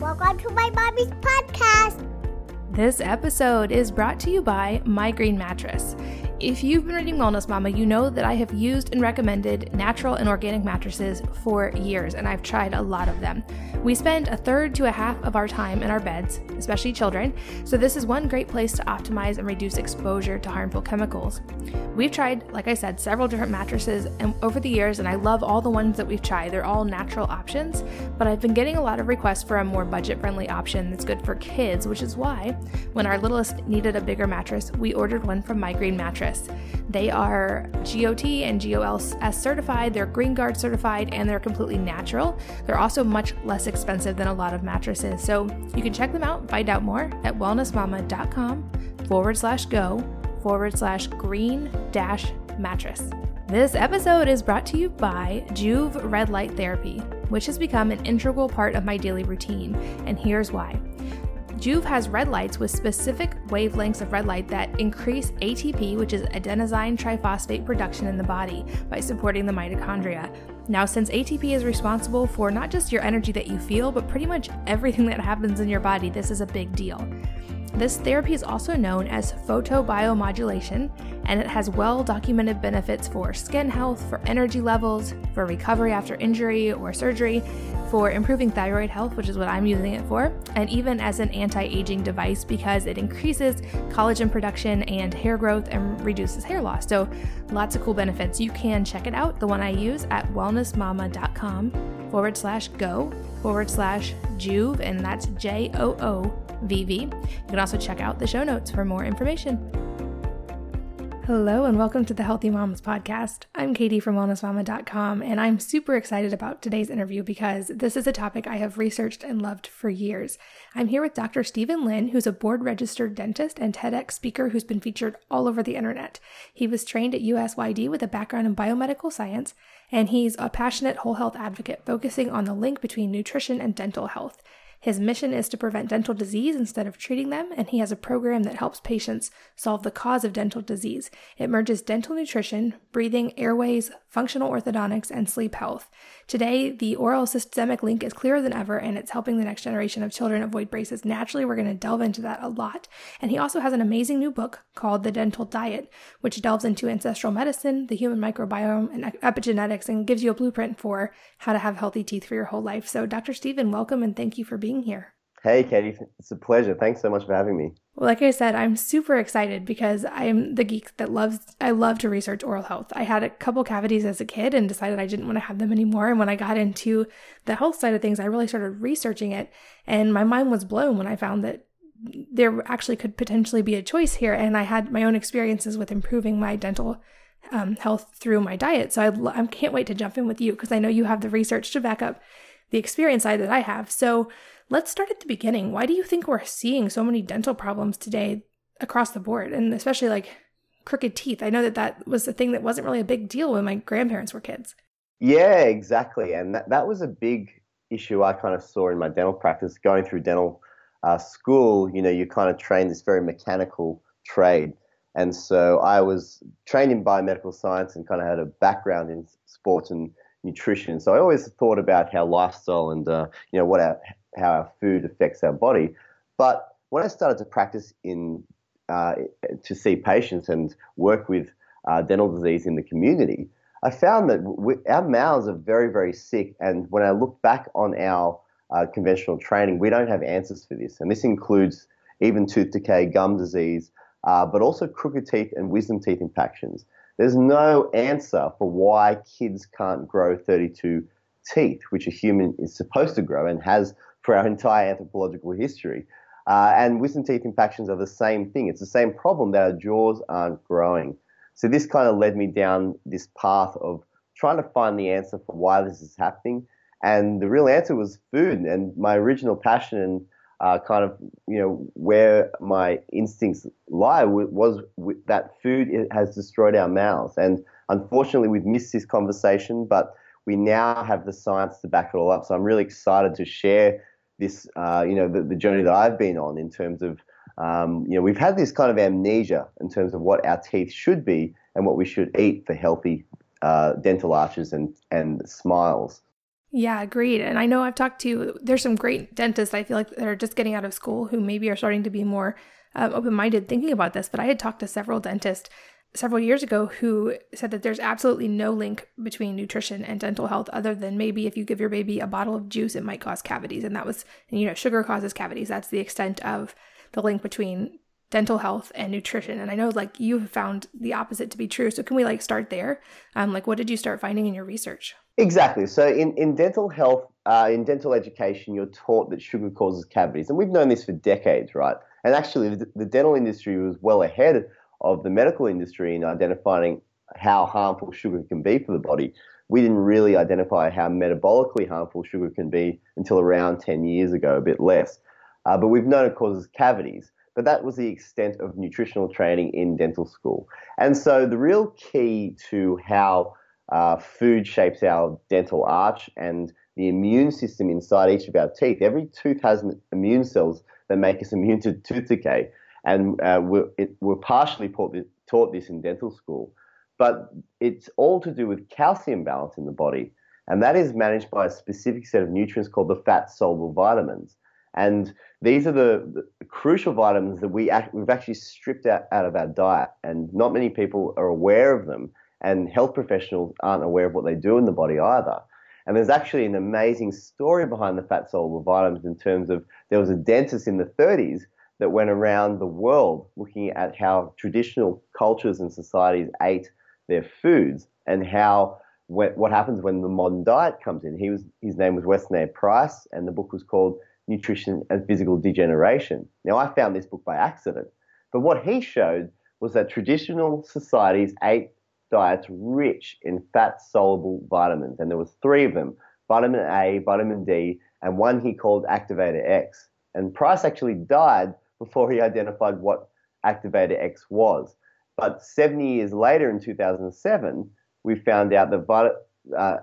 Welcome to my mommy's podcast. This episode is brought to you by My Green Mattress. If you've been reading Wellness Mama, you know that I have used and recommended natural and organic mattresses for years, and I've tried a lot of them. We spend a third to a half of our time in our beds, especially children, so this is one great place to optimize and reduce exposure to harmful chemicals. We've tried, like I said, several different mattresses over the years, and I love all the ones that we've tried. They're all natural options, but I've been getting a lot of requests for a more budget-friendly option that's good for kids, which is why when our littlest needed a bigger mattress, we ordered one from My Green Mattress. They are GOT and GOLS certified, they're Green Guard certified, and they're completely natural. They're also much less expensive than a lot of mattresses. So you can check them out, find out more at wellnessmama.com/go/green-mattress. This episode is brought to you by Juve Red Light Therapy, which has become an integral part of my daily routine. And here's why. Juve has red lights with specific wavelengths of red light that increase ATP, which is adenosine triphosphate production in the body, by supporting the mitochondria. Now, since ATP is responsible for not just your energy that you feel, but pretty much everything that happens in your body, this is a big deal. This therapy is also known as photobiomodulation, and it has well-documented benefits for skin health, for energy levels, for recovery after injury or surgery, for improving thyroid health, which is what I'm using it for, and even as an anti-aging device because it increases collagen production and hair growth and reduces hair loss. So lots of cool benefits. You can check it out, the one I use, at wellnessmama.com/go/Juve, and that's JOOVV. You can also check out the show notes for more information. Hello and welcome to the Healthy Moms Podcast. I'm Katie from wellnessmama.com, and I'm super excited about today's interview because this is a topic I have researched and loved for years. I'm here with Dr. Steven Lin, who's a board-registered dentist and TEDx speaker who's been featured all over the internet. He was trained at USYD with a background in biomedical science, and he's a passionate whole health advocate focusing on the link between nutrition and dental health. His mission is to prevent dental disease instead of treating them, and he has a program that helps patients solve the cause of dental disease. It merges dental nutrition, breathing, airways, functional orthodontics, and sleep health. Today, the oral systemic link is clearer than ever, and it's helping the next generation of children avoid braces naturally. We're going to delve into that a lot. And he also has an amazing new book called The Dental Diet, which delves into ancestral medicine, the human microbiome, and epigenetics, and gives you a blueprint for how to have healthy teeth for your whole life. So Dr. Steven, welcome, and thank you for being here. Hey, Katie. It's a pleasure. Thanks so much for having me. Well, like I said, I'm super excited because I'm the geek that I love to research oral health. I had a couple cavities as a kid and decided I didn't want to have them anymore. And when I got into the health side of things, I really started researching it. And my mind was blown when I found that there actually could potentially be a choice here. And I had my own experiences with improving my dental health through my diet. So I can't wait to jump in with you because I know you have the research to back up the experience side that I have. So let's start at the beginning. Why do you think we're seeing so many dental problems today across the board, and especially like crooked teeth? I know that that was a thing that wasn't really a big deal when my grandparents were kids. Yeah, exactly. And that was a big issue I kind of saw in my dental practice. Going through dental school, you know, you kind of train this very mechanical trade. And so I was trained in biomedical science and kind of had a background in sports and nutrition. So I always thought about how lifestyle and, you know, how our food affects our body. But when I started to practice to see patients and work with dental disease in the community, I found that our mouths are very, very sick. And when I look back on our conventional training, we don't have answers for this. And this includes even tooth decay, gum disease, but also crooked teeth and wisdom teeth impactions. There's no answer for why kids can't grow 32 teeth, which a human is supposed to grow and has for our entire anthropological history. And wisdom teeth impactions are the same thing. It's the same problem that our jaws aren't growing. So this kind of led me down this path of trying to find the answer for why this is happening. And the real answer was food. And my original passion and kind of, you know, where my instincts lie was with that food. It has destroyed our mouths, and unfortunately we've missed this conversation, but we now have the science to back it all up. So I'm really excited to share this, you know, the journey that I've been on in terms of, you know, we've had this kind of amnesia in terms of what our teeth should be and what we should eat for healthy dental arches and smiles. Yeah, agreed. And I know I've talked to, there's some great dentists I feel like that are just getting out of school who maybe are starting to be more open-minded thinking about this, but I had talked to several dentists several years ago who said that there's absolutely no link between nutrition and dental health, other than maybe if you give your baby a bottle of juice, it might cause cavities. And that was, you know, sugar causes cavities. That's the extent of the link between dental health and nutrition. And I know like you have found the opposite to be true. So can we like start there? Like what did you start finding in your research? Exactly. So in dental health, in dental education, you're taught that sugar causes cavities. And we've known this for decades, right? And actually the dental industry was well ahead of the medical industry in identifying how harmful sugar can be for the body. We didn't really identify how metabolically harmful sugar can be until around 10 years ago, a bit less. But we've known it causes cavities. But that was the extent of nutritional training in dental school. And so the real key to how food shapes our dental arch and the immune system inside each of our teeth, every tooth has immune cells that make us immune to tooth decay. And we're partially taught this in dental school. But it's all to do with calcium balance in the body. And that is managed by a specific set of nutrients called the fat-soluble vitamins. And these are the crucial vitamins that we've actually stripped out of our diet. And not many people are aware of them. And health professionals aren't aware of what they do in the body either. And there's actually an amazing story behind the fat-soluble vitamins in terms of there was a dentist in the 30s that went around the world looking at how traditional cultures and societies ate their foods and how what happens when the modern diet comes in. His name was Weston A. Price, and the book was called Nutrition and Physical Degeneration. Now, I found this book by accident, but what he showed was that traditional societies ate diets rich in fat-soluble vitamins, and there was three of them, vitamin A, vitamin D, and one he called Activator X. And Price actually died before he identified what Activator X was. But 70 years later in 2007, we found out that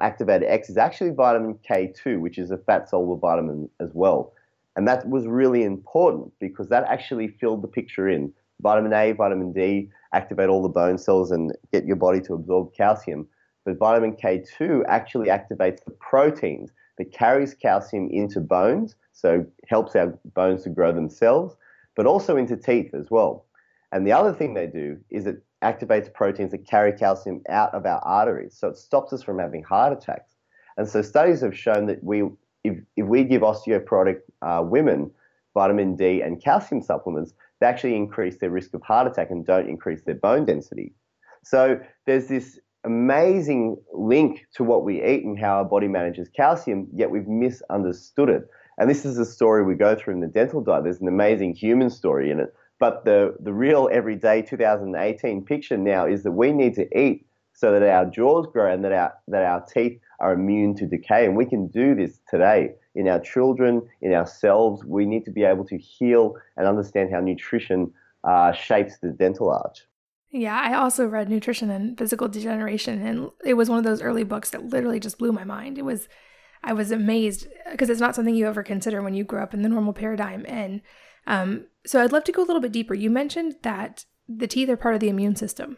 Activator X is actually vitamin K2, which is a fat-soluble vitamin as well. And that was really important because that actually filled the picture in. Vitamin A, vitamin D activate all the bone cells and get your body to absorb calcium. But vitamin K2 actually activates the proteins that carries calcium into bones, so helps our bones to grow themselves, but also into teeth as well. And the other thing they do is it activates proteins that carry calcium out of our arteries, so it stops us from having heart attacks. And so studies have shown that if we give osteoporotic women vitamin D and calcium supplements, they actually increase their risk of heart attack and don't increase their bone density. So there's this amazing link to what we eat and how our body manages calcium, yet we've misunderstood it. And this is a story we go through in the dental diet. There's an amazing human story in it. But the real everyday 2018 picture now is that we need to eat so that our jaws grow and that our teeth are immune to decay. And we can do this today in our children, in ourselves. We need to be able to heal and understand how nutrition shapes the dental arch. Yeah, I also read Nutrition and Physical Degeneration, and it was one of those early books that literally just blew my mind. I was amazed because it's not something you ever consider when you grow up in the normal paradigm. And so I'd love to go a little bit deeper. You mentioned that the teeth are part of the immune system.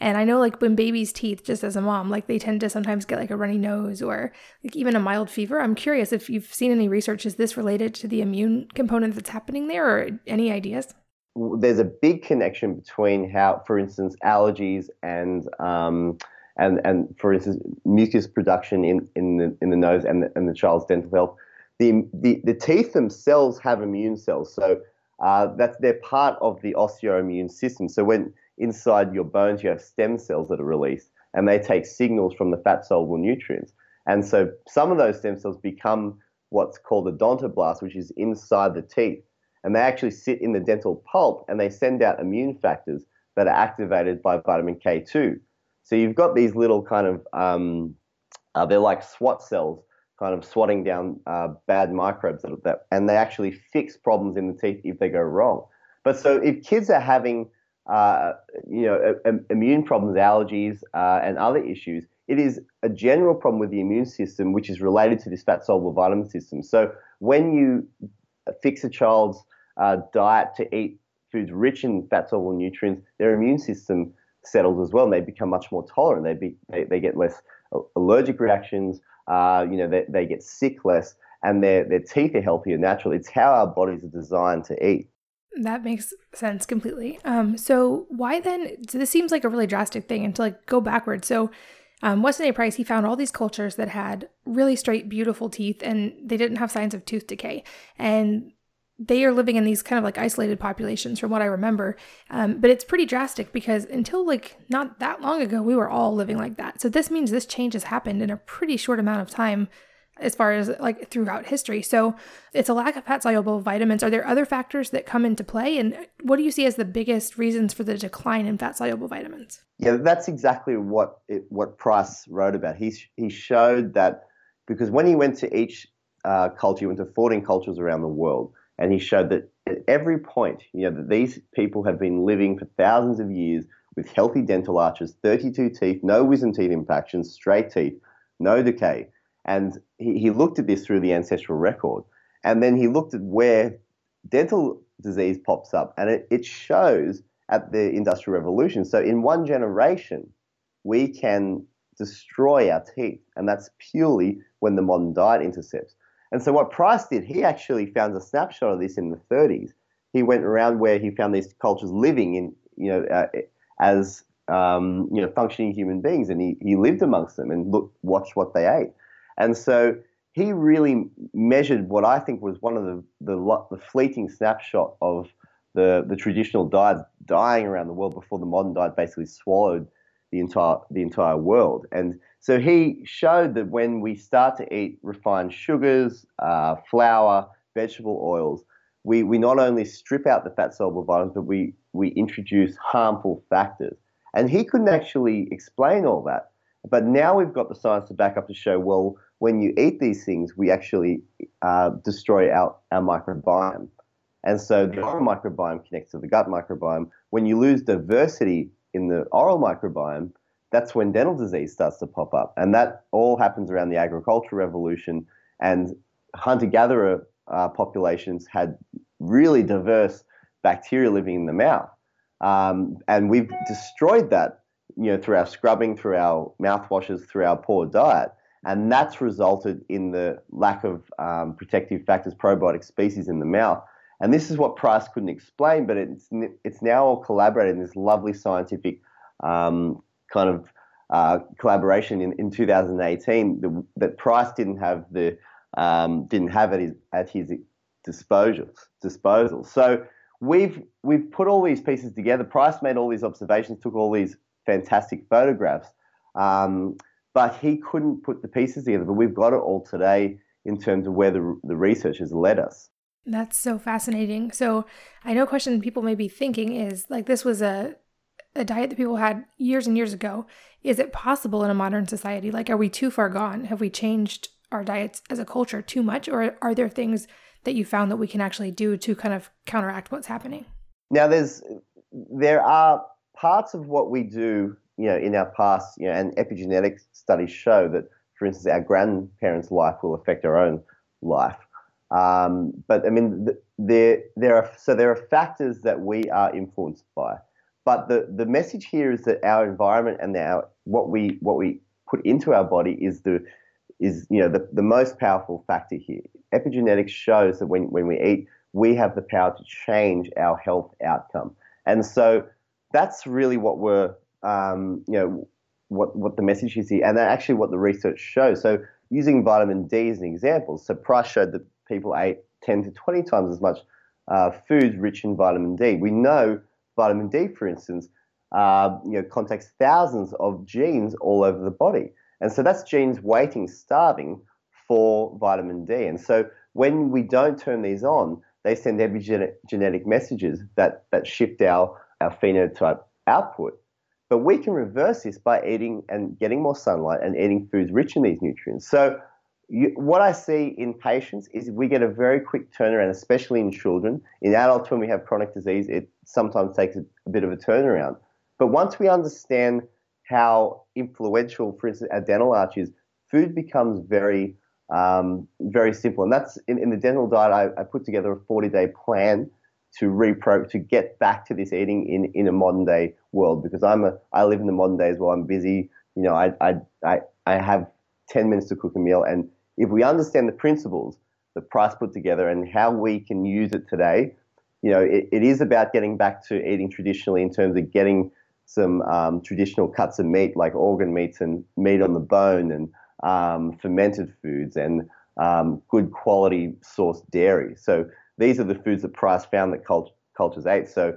And I know like when babies' teeth, just as a mom, like they tend to sometimes get like a runny nose or like even a mild fever. I'm curious if you've seen any research, is this related to the immune component that's happening there or any ideas? There's a big connection between how, for instance, allergies and for instance, mucus production in the nose and the child's dental health. The teeth themselves have immune cells, so they're part of the osteoimmune system. So when inside your bones, you have stem cells that are released, and they take signals from the fat-soluble nutrients. And so some of those stem cells become what's called a dentoblast, which is inside the teeth. And they actually sit in the dental pulp, and they send out immune factors that are activated by vitamin K2. So you've got these little kind of, they're like SWAT cells, kind of swatting down bad microbes, and they actually fix problems in the teeth if they go wrong. But so if kids are having, immune problems, allergies, and other issues, it is a general problem with the immune system, which is related to this fat-soluble vitamin system. So when you fix a child's diet to eat foods rich in fat-soluble nutrients, their immune system settles as well, and they become much more tolerant. They get less allergic reactions, They get sick less, and their teeth are healthier naturally. It's how our bodies are designed to eat. That makes sense completely. So why then, so this seems like a really drastic thing, and to like go backwards. So Weston A. Price, he found all these cultures that had really straight, beautiful teeth, and they didn't have signs of tooth decay. And they are living in these kind of like isolated populations from what I remember. But it's pretty drastic because until like not that long ago, we were all living like that. So this means this change has happened in a pretty short amount of time as far as like throughout history. So it's a lack of fat-soluble vitamins. Are there other factors that come into play? And what do you see as the biggest reasons for the decline in fat-soluble vitamins? Yeah, that's exactly what Price wrote about. He showed that because when he went to each culture, he went to 14 cultures around the world, and he showed that at every point, that these people have been living for thousands of years with healthy dental arches, 32 teeth, no wisdom teeth impactions, straight teeth, no decay. And he looked at this through the ancestral record, and then he looked at where dental disease pops up, and it shows at the Industrial Revolution. So in one generation, we can destroy our teeth, and that's purely when the modern diet intercepts. And so what Price did, he actually found a snapshot of this in the 30s. He went around where he found these cultures living in, functioning human beings, and he lived amongst them and watched what they ate. And so he really measured what I think was one of the fleeting snapshot of the traditional diets dying around the world before the modern diet basically swallowed the entire world. And so he showed that when we start to eat refined sugars, flour, vegetable oils, we not only strip out the fat-soluble vitamins, but we introduce harmful factors. And he couldn't actually explain all that. But now we've got the science to back up to show, well, when you eat these things, we actually destroy our microbiome. And so the oral microbiome connects to the gut microbiome. When you lose diversity in the oral microbiome, that's when dental disease starts to pop up. And that all happens around the agricultural revolution, and hunter-gatherer populations had really diverse bacteria living in the mouth. And we've destroyed that, through our scrubbing, through our mouthwashes, through our poor diet. And that's resulted in the lack of protective factors, probiotic species in the mouth. And this is what Price couldn't explain, but it's now all collaborated in this lovely scientific collaboration in 2018 that Price didn't have at his disposal. So we've put all these pieces together. Price made all these observations, took all these fantastic photographs, but he couldn't put the pieces together. But we've got it all today in terms of where the research has led us. That's so fascinating. So I know a question people may be thinking is, like, this was a diet that people had years and years ago. Is it possible in a modern society? Like, are we too far gone? Have we changed our diets as a culture too much? Or are there things that you found that we can actually do to kind of counteract what's happening? Now, there are parts of what we do, in our past, and epigenetic studies show that, for instance, our grandparents' life will affect our own life. But I mean, there are factors that we are influenced by. But the message here is that our environment and our what we put into our body is the most powerful factor here. Epigenetics shows that when we eat, we have the power to change our health outcome, and so. That's really what we're, what the message is here, and actually what the research shows. So using vitamin D as an example, so Price showed that people ate 10 to 20 times as much food rich in vitamin D. We know vitamin D, for instance, contacts thousands of genes all over the body. And so that's genes waiting, starving for vitamin D. And so when we don't turn these on, they send epigenetic messages that shift our phenotype output. But we can reverse this by eating and getting more sunlight and eating foods rich in these nutrients. So what I see in patients is we get a very quick turnaround, especially in children. In adults, when we have chronic disease, it sometimes takes a bit of a turnaround. But once we understand how influential, for instance, our dental arch is, food becomes very, very simple. And that's in the dental diet, I put together a 40-day plan to get back to this eating in a modern day world, because I live in the modern day as well. I'm busy, I have 10 minutes to cook a meal. And if we understand the principles that Price put together and how we can use it today, you know, it is about getting back to eating traditionally in terms of getting some traditional cuts of meat, like organ meats and meat on the bone, and fermented foods, and good quality sourced dairy. So these are the foods that Price found that cultures ate. So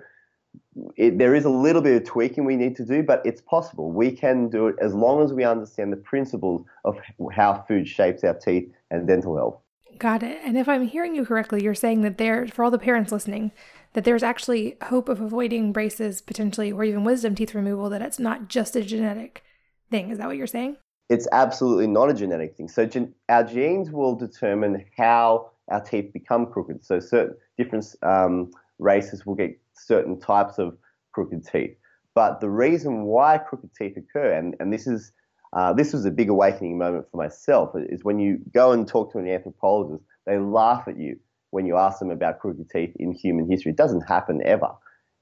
there is a little bit of tweaking we need to do, but it's possible. We can do it as long as we understand the principles of how food shapes our teeth and dental health. Got it. And if I'm hearing you correctly, you're saying that for all the parents listening, that there's actually hope of avoiding braces potentially, or even wisdom teeth removal, that it's not just a genetic thing. Is that what you're saying? It's absolutely not a genetic thing. So our genes will determine how our teeth become crooked. So certain different races will get certain types of crooked teeth. But the reason why crooked teeth occur, and this was a big awakening moment for myself, is when you go and talk to an anthropologist, they laugh at you when you ask them about crooked teeth in human history. It doesn't happen ever.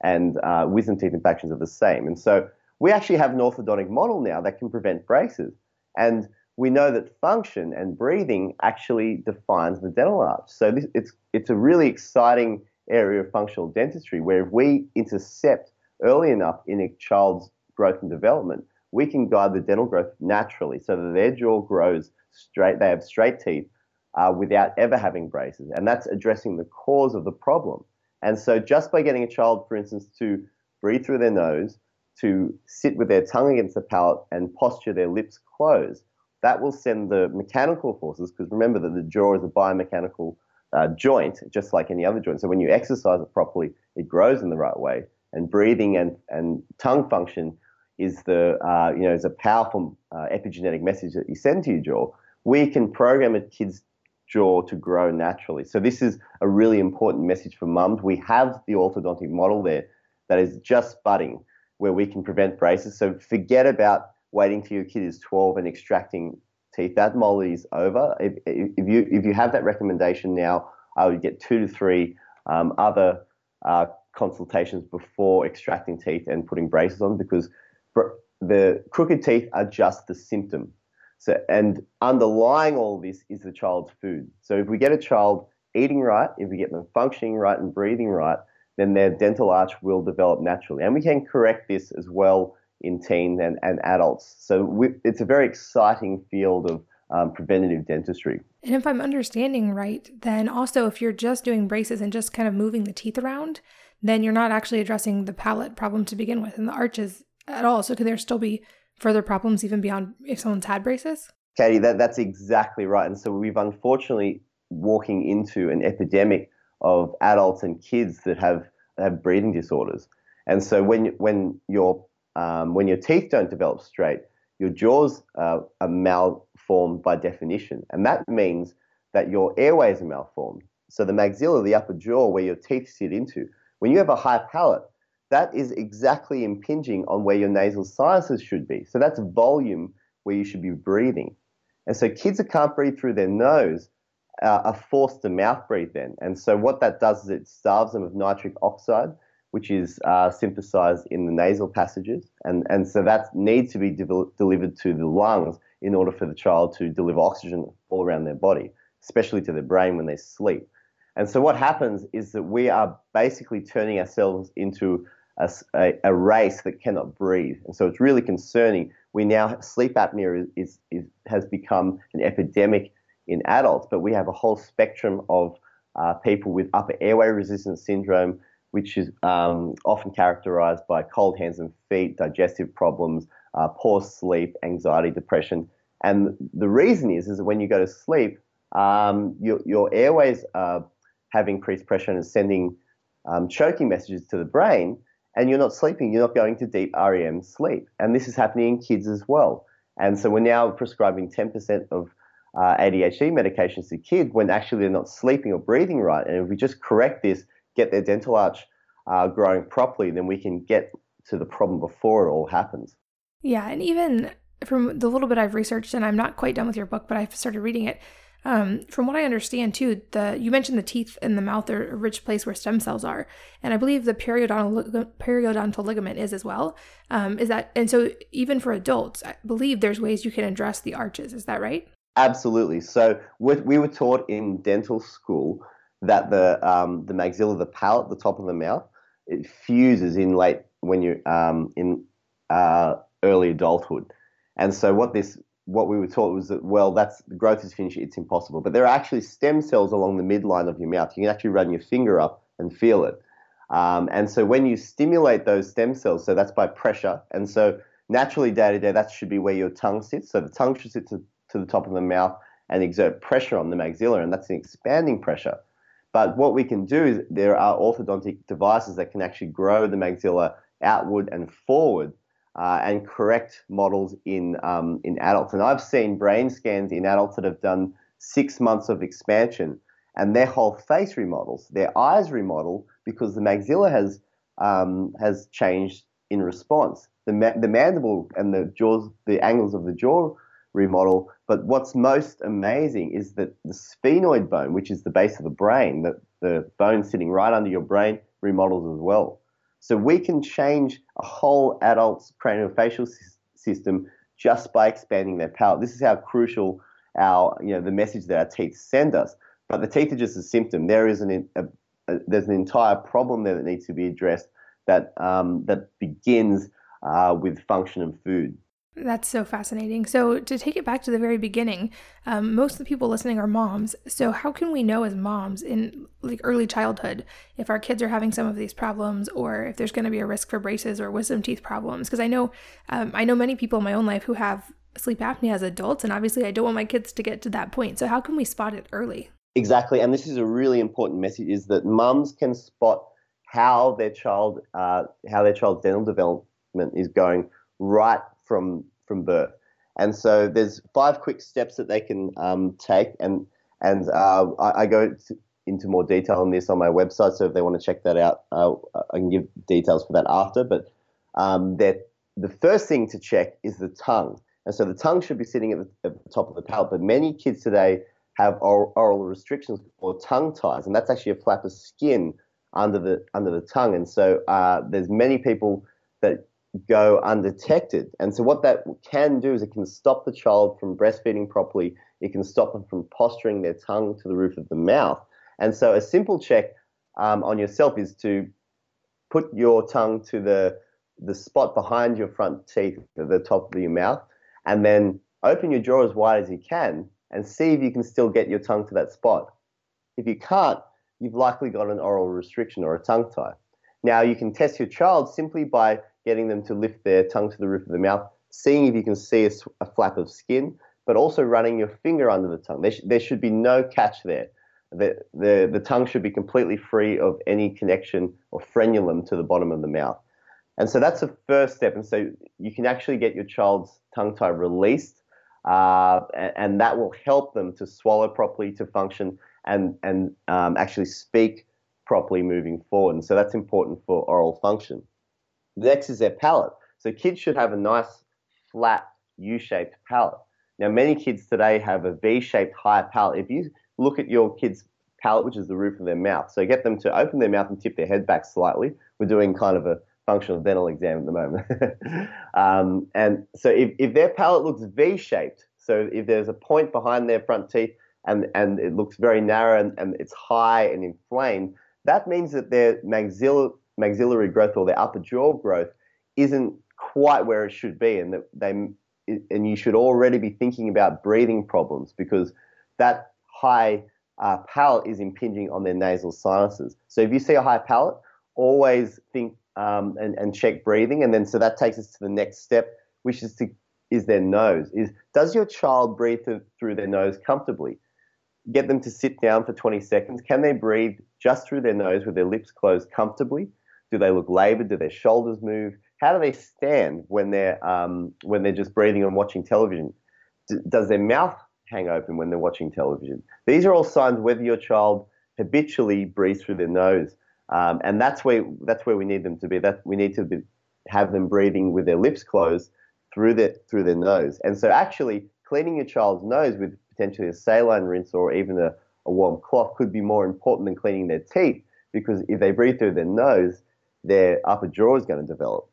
And wisdom teeth infections are the same. And so we actually have an orthodontic model now that can prevent braces. And we know that function and breathing actually defines the dental arch. So it's a really exciting area of functional dentistry, where if we intercept early enough in a child's growth and development, we can guide the dental growth naturally so that their jaw grows straight, they have straight teeth without ever having braces. And that's addressing the cause of the problem. And so just by getting a child, for instance, to breathe through their nose, to sit with their tongue against the palate and posture their lips closed, that will send the mechanical forces, because remember that the jaw is a biomechanical joint, just like any other joint. So when you exercise it properly, it grows in the right way. And breathing and tongue function is is a powerful epigenetic message that you send to your jaw. We can program a kid's jaw to grow naturally. So this is a really important message for mums. We have the orthodontic model there that is just budding, where we can prevent braces. So forget about waiting till your kid is 12 and extracting teeth. That moly is over. If you have that recommendation now, I would get 2 to 3 other consultations before extracting teeth and putting braces on, because the crooked teeth are just the symptom. So, and underlying all this is the child's food. So if we get a child eating right, if we get them functioning right and breathing right, then their dental arch will develop naturally. And we can correct this as well in teens and adults. So it's a very exciting field of preventative dentistry. And if I'm understanding right, then also if you're just doing braces and just kind of moving the teeth around, then you're not actually addressing the palate problem to begin with and the arches at all. So could there still be further problems even beyond if someone's had braces? Katie, that's exactly right. And so we've unfortunately walking into an epidemic of adults and kids that have breathing disorders. And so when your teeth don't develop straight, your jaws are malformed by definition. And that means that your airways are malformed. So the maxilla, the upper jaw where your teeth sit into, when you have a high palate, that is exactly impinging on where your nasal sinuses should be. So that's volume where you should be breathing. And so kids that can't breathe through their nose are forced to mouth breathe then. And so what that does is it starves them of nitric oxide, which is synthesized in the nasal passages. And so that needs to be delivered to the lungs in order for the child to deliver oxygen all around their body, especially to their brain when they sleep. And so what happens is that we are basically turning ourselves into a race that cannot breathe. And so it's really concerning. We now, sleep apnea has become an epidemic in adults, but we have a whole spectrum of people with upper airway resistance syndrome, which is often characterized by cold hands and feet, digestive problems, poor sleep, anxiety, depression. And the reason is that when you go to sleep, your airways have increased pressure and is sending choking messages to the brain, and you're not sleeping. You're not going to deep REM sleep. And this is happening in kids as well. And so we're now prescribing 10% of ADHD medications to kids when actually they're not sleeping or breathing right. And if we just correct this, get their dental arch growing properly, then we can get to the problem before it all happens. Yeah, and even from the little bit I've researched, and I'm not quite done with your book, but I've started reading it, From what I understand too, you mentioned the teeth and the mouth are a rich place where stem cells are. And I believe the periodontal ligament is as well. And so even for adults, I believe there's ways you can address the arches. Is that right? Absolutely. So we were taught in dental school that the maxilla, the palate, the top of the mouth, it fuses in late when you're in early adulthood. And so what we were taught was that, well, that's the growth is finished, it's impossible. But there are actually stem cells along the midline of your mouth. You can actually run your finger up and feel it. And so when you stimulate those stem cells, so that's by pressure. And so naturally day to day, that should be where your tongue sits. So the tongue should sit to the top of the mouth and exert pressure on the maxilla, and that's an expanding pressure. But what we can do is there are orthodontic devices that can actually grow the maxilla outward and forward, and correct models in adults. And I've seen brain scans in adults that have done 6 months of expansion, and their whole face remodels, their eyes remodel because the maxilla has changed in response. The mandible and the jaws, the angles of the jaw remodel. But what's most amazing is that the sphenoid bone, which is the base of the brain, the bone sitting right under your brain, remodels as well. So we can change a whole adult's craniofacial system just by expanding their palate. This is how crucial the message that our teeth send us. But the teeth are just a symptom. There's an entire problem there that needs to be addressed that begins with function and food. That's so fascinating. So to take it back to the very beginning, most of the people listening are moms. So how can we know as moms in early childhood if our kids are having some of these problems, or if there's going to be a risk for braces or wisdom teeth problems? Because I know many people in my own life who have sleep apnea as adults, and obviously I don't want my kids to get to that point. So how can we spot it early? Exactly. And this is a really important message, is that mums can spot how their child's dental development is going right from birth. And so there's 5 quick steps that they can take, and I go into more detail on this on my website, so if they want to check that out, I can give details for that after. But the first thing to check is the tongue, and so the tongue should be sitting at the top of the palate, but many kids today have oral restrictions or tongue ties, and that's actually a flap of skin under the tongue. And so there's many people that go undetected. And so what that can do is it can stop the child from breastfeeding properly. It can stop them from posturing their tongue to the roof of the mouth. And so a simple check on yourself is to put your tongue to the spot behind your front teeth at the top of your mouth, and then open your jaw as wide as you can and see if you can still get your tongue to that spot. If you can't, you've likely got an oral restriction or a tongue tie. Now you can test your child simply by getting them to lift their tongue to the roof of the mouth, seeing if you can see a flap of skin, but also running your finger under the tongue. There should be no catch there. The tongue should be completely free of any connection or frenulum to the bottom of the mouth. And so that's the first step. And so you can actually get your child's tongue tie released, and that will help them to swallow properly, to function, and actually speak properly moving forward. And so that's important for oral function. Next is their palate. So kids should have a nice, flat, U-shaped palate. Now, many kids today have a V-shaped high palate. If you look at your kid's palate, which is the roof of their mouth, so get them to open their mouth and tip their head back slightly. We're doing kind of a functional dental exam at the moment. And so if their palate looks V-shaped, so if there's a point behind their front teeth and it looks very narrow and it's high and inflamed, that means that their maxillary growth or their upper jaw growth isn't quite where it should be, and that you should already be thinking about breathing problems, because that high palate is impinging on their nasal sinuses. So if you see a high palate, always think and check breathing, and then so that takes us to the next step, which is their nose. Does your child breathe through their nose comfortably? Get them to sit down for 20 seconds. Can they breathe just through their nose with their lips closed comfortably? Do they look labored? Do their shoulders move? How do they stand when they're just breathing and watching television? Does their mouth hang open when they're watching television? These are all signs whether your child habitually breathes through their nose, and that's where we need them to be. Have them breathing with their lips closed through their nose. And so, actually, cleaning your child's nose with potentially a saline rinse or even a warm cloth could be more important than cleaning their teeth, because if they breathe through their nose, their upper jaw is going to develop.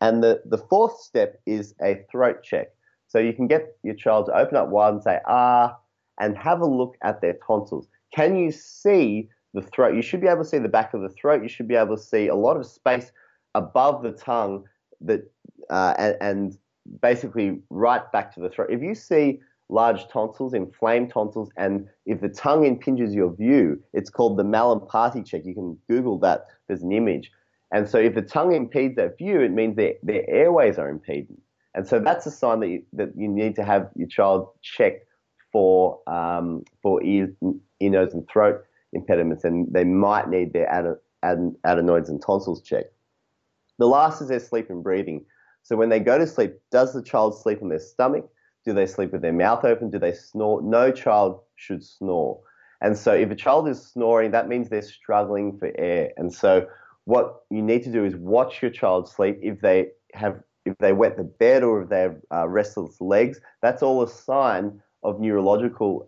And the fourth step is a throat check. So you can get your child to open up wide and say, ah, and have a look at their tonsils. Can you see the throat? You should be able to see the back of the throat. You should be able to see a lot of space above the tongue that and basically right back to the throat. If you see large tonsils, inflamed tonsils, and if the tongue impinges your view, it's called the Malampati check. You can Google that. There's an image. And so if the tongue impedes that view, it means their airways are impeded. And so that's a sign that you need to have your child checked for ear, nose, and throat impediments, and they might need their adenoids and tonsils checked. The last is their sleep and breathing. So when they go to sleep, does the child sleep on their stomach? Do they sleep with their mouth open? Do they snore? No child should snore. And so if a child is snoring, that means they're struggling for air. And so what you need to do is watch your child sleep. If they wet the bed or if they have restless legs, that's all a sign of neurological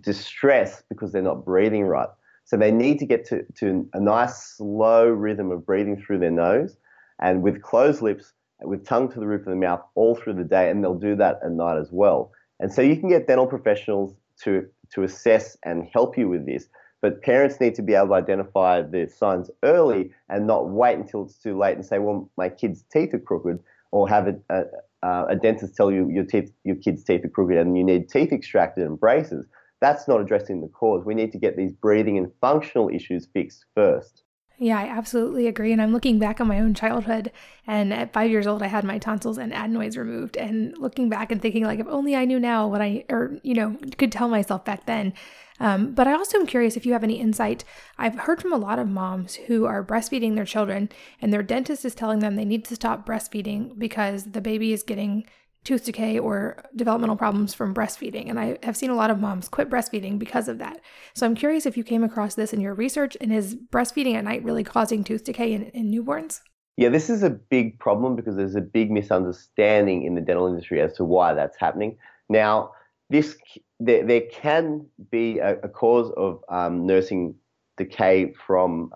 distress because they're not breathing right. So they need to get to a nice slow rhythm of breathing through their nose and with closed lips, with tongue to the roof of the mouth all through the day, and they'll do that at night as well. And so you can get dental professionals to assess and help you with this, but parents need to be able to identify the signs early and not wait until it's too late and say, well, my kid's teeth are crooked, or have a dentist tell you your kid's teeth are crooked and you need teeth extracted and braces. That's not addressing the cause. We need to get these breathing and functional issues fixed first. Yeah, I absolutely agree. And I'm looking back on my own childhood, and at 5 years old, I had my tonsils and adenoids removed, and looking back and thinking like, if only I knew now what I could tell myself back then. But I also am curious if you have any insight. I've heard from a lot of moms who are breastfeeding their children and their dentist is telling them they need to stop breastfeeding because the baby is getting tooth decay or developmental problems from breastfeeding. And I have seen a lot of moms quit breastfeeding because of that. So I'm curious if you came across this in your research, and is breastfeeding at night really causing tooth decay in newborns? Yeah, this is a big problem because there's a big misunderstanding in the dental industry as to why that's happening. Now, there can be a cause of nursing decay from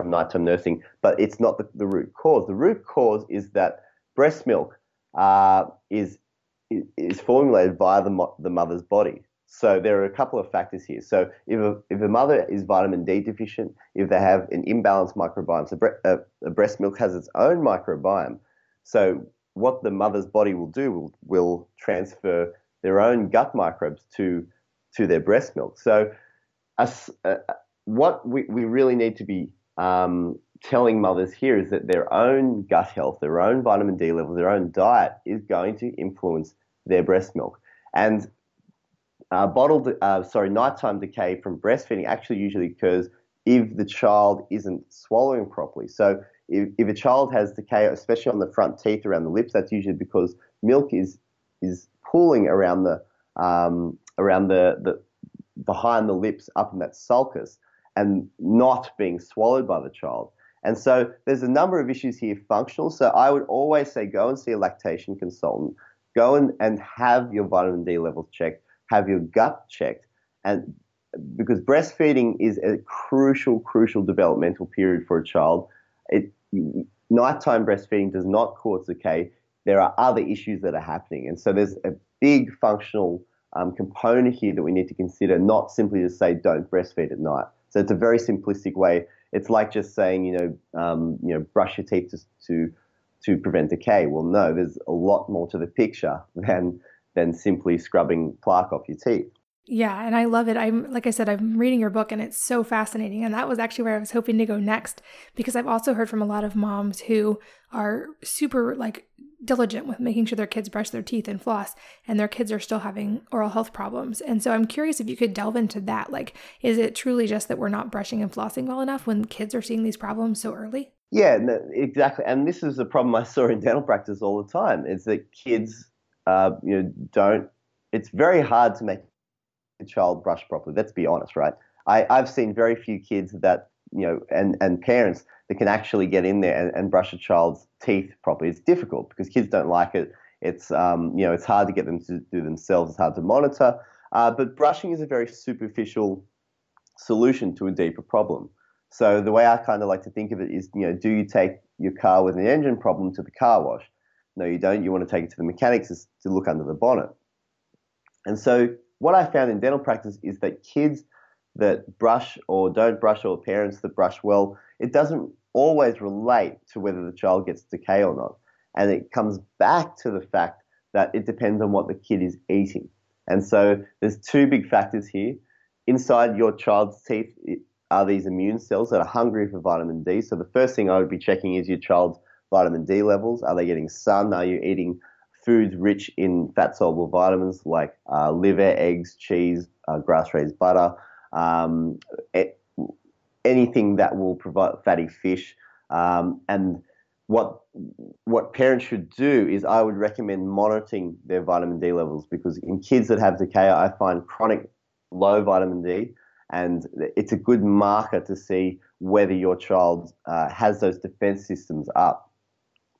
nighttime nursing, but it's not the root cause. The root cause is that breast milk is formulated via the mother's body. So there are a couple of factors here. So if a mother is vitamin D deficient, if they have an imbalanced microbiome, so breast milk has its own microbiome. So what the mother's body will do will transfer their own gut microbes to their breast milk. So what we really need to be telling mothers here is that their own gut health, their own vitamin D level, their own diet is going to influence their breast milk. And nighttime decay from breastfeeding actually usually occurs if the child isn't swallowing properly. So if a child has decay, especially on the front teeth around the lips, that's usually because milk is pooling around the behind the lips up in that sulcus and not being swallowed by the child. And so there's a number of issues here functional. So I would always say go and see a lactation consultant, go and have your vitamin D levels checked, have your gut checked, and because breastfeeding is a crucial developmental period for a child. Nighttime breastfeeding does not cause decay. There are other issues that are happening. And so there's a big functional component here that we need to consider, not simply to say don't breastfeed at night. So it's a very simplistic way. It's like just saying, brush your teeth to prevent decay. Well, no, there's a lot more to the picture than simply scrubbing plaque off your teeth. Yeah, and I love it. I'm reading your book and it's so fascinating. And that was actually where I was hoping to go next, because I've also heard from a lot of moms who are super diligent with making sure their kids brush their teeth and floss, and their kids are still having oral health problems. And so I'm curious if you could delve into that. Is it truly just that we're not brushing and flossing well enough when kids are seeing these problems so early? Yeah, no, exactly. And this is a problem I saw in dental practice all the time. It's that kids, it's very hard to make child brush properly. Let's be honest, right? I've seen very few kids that, and parents that can actually get in there and brush a child's teeth properly. It's difficult because kids don't like it. It's hard to get them to do themselves. It's hard to monitor. But brushing is a very superficial solution to a deeper problem. So the way I kind of like to think of it is, do you take your car with an engine problem to the car wash? No, you don't. You want to take it to the mechanics to look under the bonnet. And so what I found in dental practice is that kids that brush or don't brush, or parents that brush well, it doesn't always relate to whether the child gets decay or not. And it comes back to the fact that it depends on what the kid is eating. And so there's two big factors here. Inside your child's teeth are these immune cells that are hungry for vitamin D. So the first thing I would be checking is your child's vitamin D levels. Are they getting sun? Are you eating foods rich in fat-soluble vitamins like liver, eggs, cheese, grass-raised butter, anything that will provide fatty fish. And what parents should do is I would recommend monitoring their vitamin D levels, because in kids that have decay, I find chronic low vitamin D, and it's a good marker to see whether your child has those defense systems up.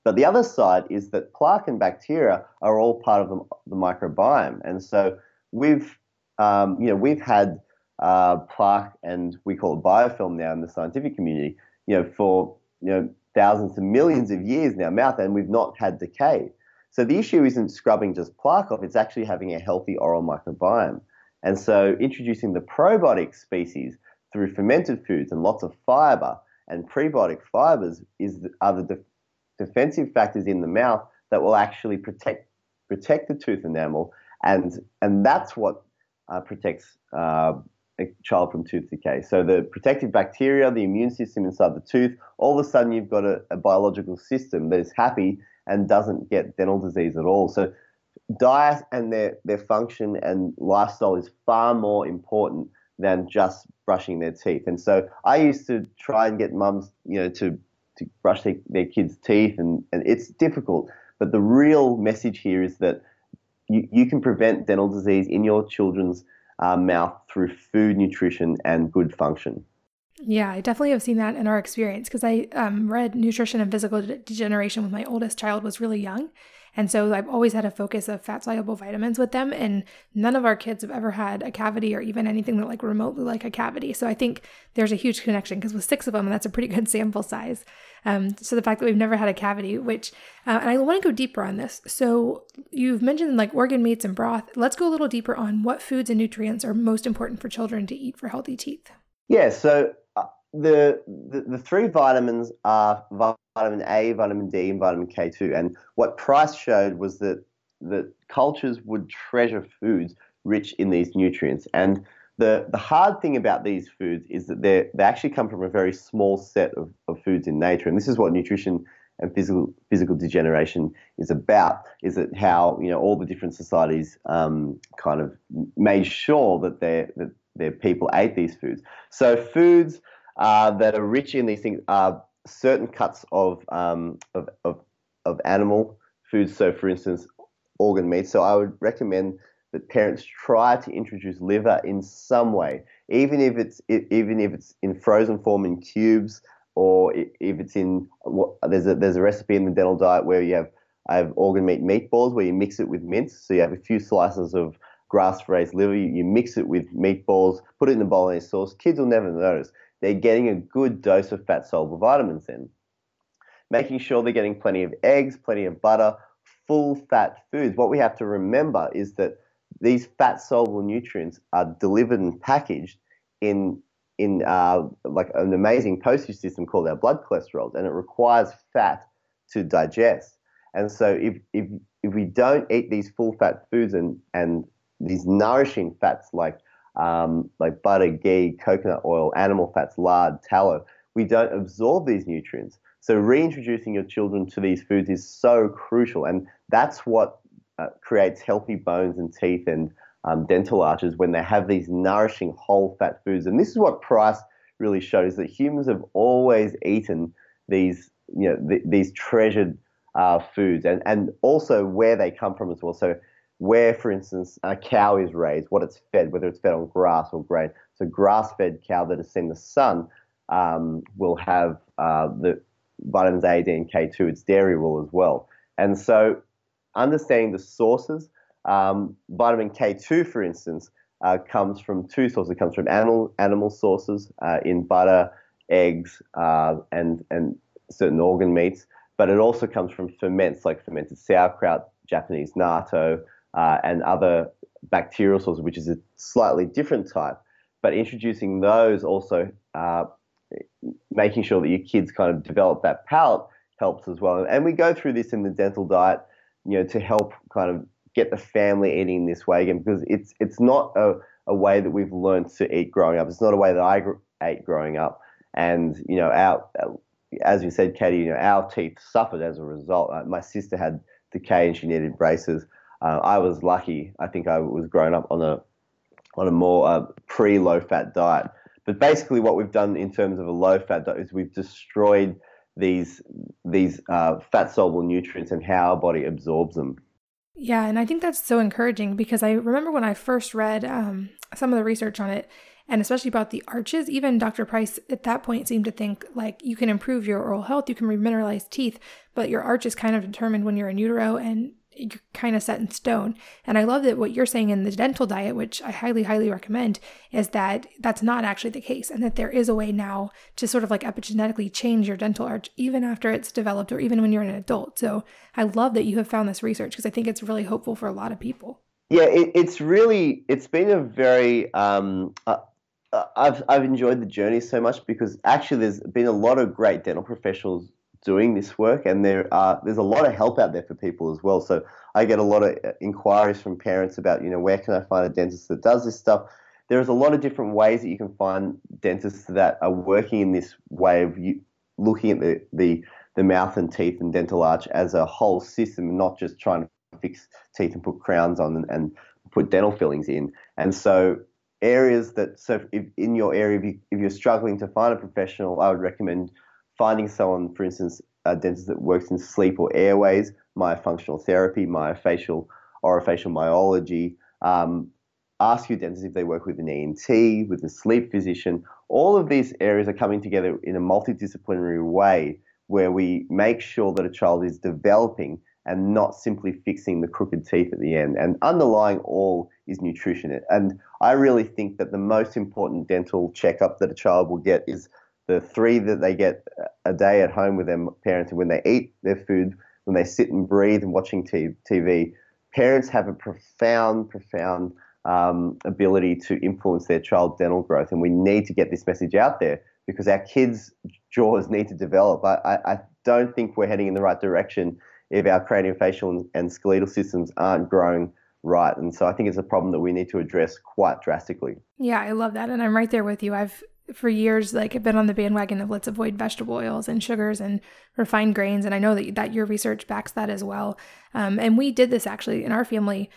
But the other side is that plaque and bacteria are all part of the microbiome, and so we've had plaque, and we call it biofilm now in the scientific community, for thousands to millions of years in our mouth, and we've not had decay. So the issue isn't scrubbing just plaque off; it's actually having a healthy oral microbiome. And so introducing the probiotic species through fermented foods and lots of fiber and prebiotic fibers are the defensive factors in the mouth that will actually protect the tooth enamel, and that's what protects a child from tooth decay. So the protective bacteria, the immune system inside the tooth, all of a sudden you've got a biological system that is happy and doesn't get dental disease at all. So diet and their function and lifestyle is far more important than just brushing their teeth. And so I used to try and get mums, to brush their kids' teeth, and it's difficult. But the real message here is that you can prevent dental disease in your children's mouth through food, nutrition, and good function. Yeah, I definitely have seen that in our experience, because I read Nutrition and Physical Degeneration when my oldest child was really young. And so I've always had a focus of fat-soluble vitamins with them, and none of our kids have ever had a cavity or even anything that remotely like a cavity. So I think there's a huge connection, because with 6 of them, that's a pretty good sample size. So the fact that we've never had a cavity, which, and I want to go deeper on this. So you've mentioned organ meats and broth. Let's go a little deeper on what foods and nutrients are most important for children to eat for healthy teeth. Yeah, so the three vitamins are vitamin A, vitamin D, and vitamin K2. And what Price showed was that cultures would treasure foods rich in these nutrients. And the hard thing about these foods is that they actually come from a very small set of foods in nature. And this is what nutrition and physical degeneration is about, is that how all the different societies kind of made sure that their people ate these foods. So foods that are rich in these things are certain cuts of animal foods. So, for instance, organ meat. So I would recommend that parents try to introduce liver in some way, even if it's in frozen form in cubes, or if it's in there's a recipe in the dental diet where I have organ meat meatballs where you mix it with mince. So you have a few slices of grass-raised liver, you mix it with meatballs, put it in a bolognese sauce. Kids will never notice. They're getting a good dose of fat-soluble vitamins in. Making sure they're getting plenty of eggs, plenty of butter, full-fat foods. What we have to remember is that these fat-soluble nutrients are delivered and packaged in an amazing postage system called our blood cholesterol, and it requires fat to digest. And so if we don't eat these full-fat foods and these nourishing fats like butter, ghee, coconut oil, animal fats, lard, tallow, we don't absorb these nutrients. So reintroducing your children to these foods is so crucial, and that's what creates healthy bones and teeth and dental arches, when they have these nourishing whole fat foods. And this is what Price really shows, that humans have always eaten these these treasured foods, and also where they come from as well. So where, for instance, a cow is raised, what it's fed, whether it's fed on grass or grain. So grass-fed cow that has seen the sun will have the vitamins A, D, and K2. Its dairy will as well. And so understanding the sources. Vitamin K2, for instance, comes from two sources. It comes from animal sources in butter, eggs, and certain organ meats. But it also comes from ferments like fermented sauerkraut, Japanese natto, and other bacterial sources, which is a slightly different type. But introducing those also, making sure that your kids kind of develop that palate helps as well. And we go through this in the dental diet, you know, to help kind of get the family eating this way again, because it's not a way that we've learned to eat growing up. It's not a way that I ate growing up. And, you know, as you said, Katie, you know, our teeth suffered as a result. My sister had decay and she needed braces. I was lucky. I think I was growing up on a more pre-low-fat diet. But basically what we've done in terms of a low-fat diet is we've destroyed these fat-soluble nutrients and how our body absorbs them. Yeah, and I think that's so encouraging, because I remember when I first read some of the research on it, and especially about the arches, even Dr. Price at that point seemed to think like you can improve your oral health, you can remineralize teeth, but your arch is kind of determined when you're in utero and you're kind of set in stone. And I love that what you're saying in the dental diet, which I highly, highly recommend, is that that's not actually the case, and that there is a way now to sort of like epigenetically change your dental arch even after it's developed or even when you're an adult. So I love that you have found this research, because I think it's really hopeful for a lot of people. Yeah, it's been a very, I've enjoyed the journey so much, because actually there's been a lot of great dental professionals doing this work, and there's a lot of help out there for people as well. So I get a lot of inquiries from parents about, you know, where can I find a dentist that does this stuff? There's a lot of different ways that you can find dentists that are working in this way of looking at the mouth and teeth and dental arch as a whole system, not just trying to fix teeth and put crowns on and put dental fillings in. And so if in your area, if you're struggling to find a professional, I would recommend finding someone, for instance, a dentist that works in sleep or airways, myofunctional therapy, orofacial myology. Ask your dentist if they work with an ENT, with a sleep physician. All of these areas are coming together in a multidisciplinary way where we make sure that a child is developing and not simply fixing the crooked teeth at the end. And underlying all is nutrition. And I really think that the most important dental checkup that a child will get is the three that they get a day at home with their parents, and when they eat their food, when they sit and breathe and watching TV, parents have a profound ability to influence their child's dental growth. And we need to get this message out there, because our kids' jaws need to develop. I don't think we're heading in the right direction if our craniofacial and skeletal systems aren't growing right. And so I think it's a problem that we need to address quite drastically. Yeah, I love that. And I'm right there with you. For years, like, I've been on the bandwagon of let's avoid vegetable oils and sugars and refined grains. And I know that your research backs that as well. And we did this actually in our family.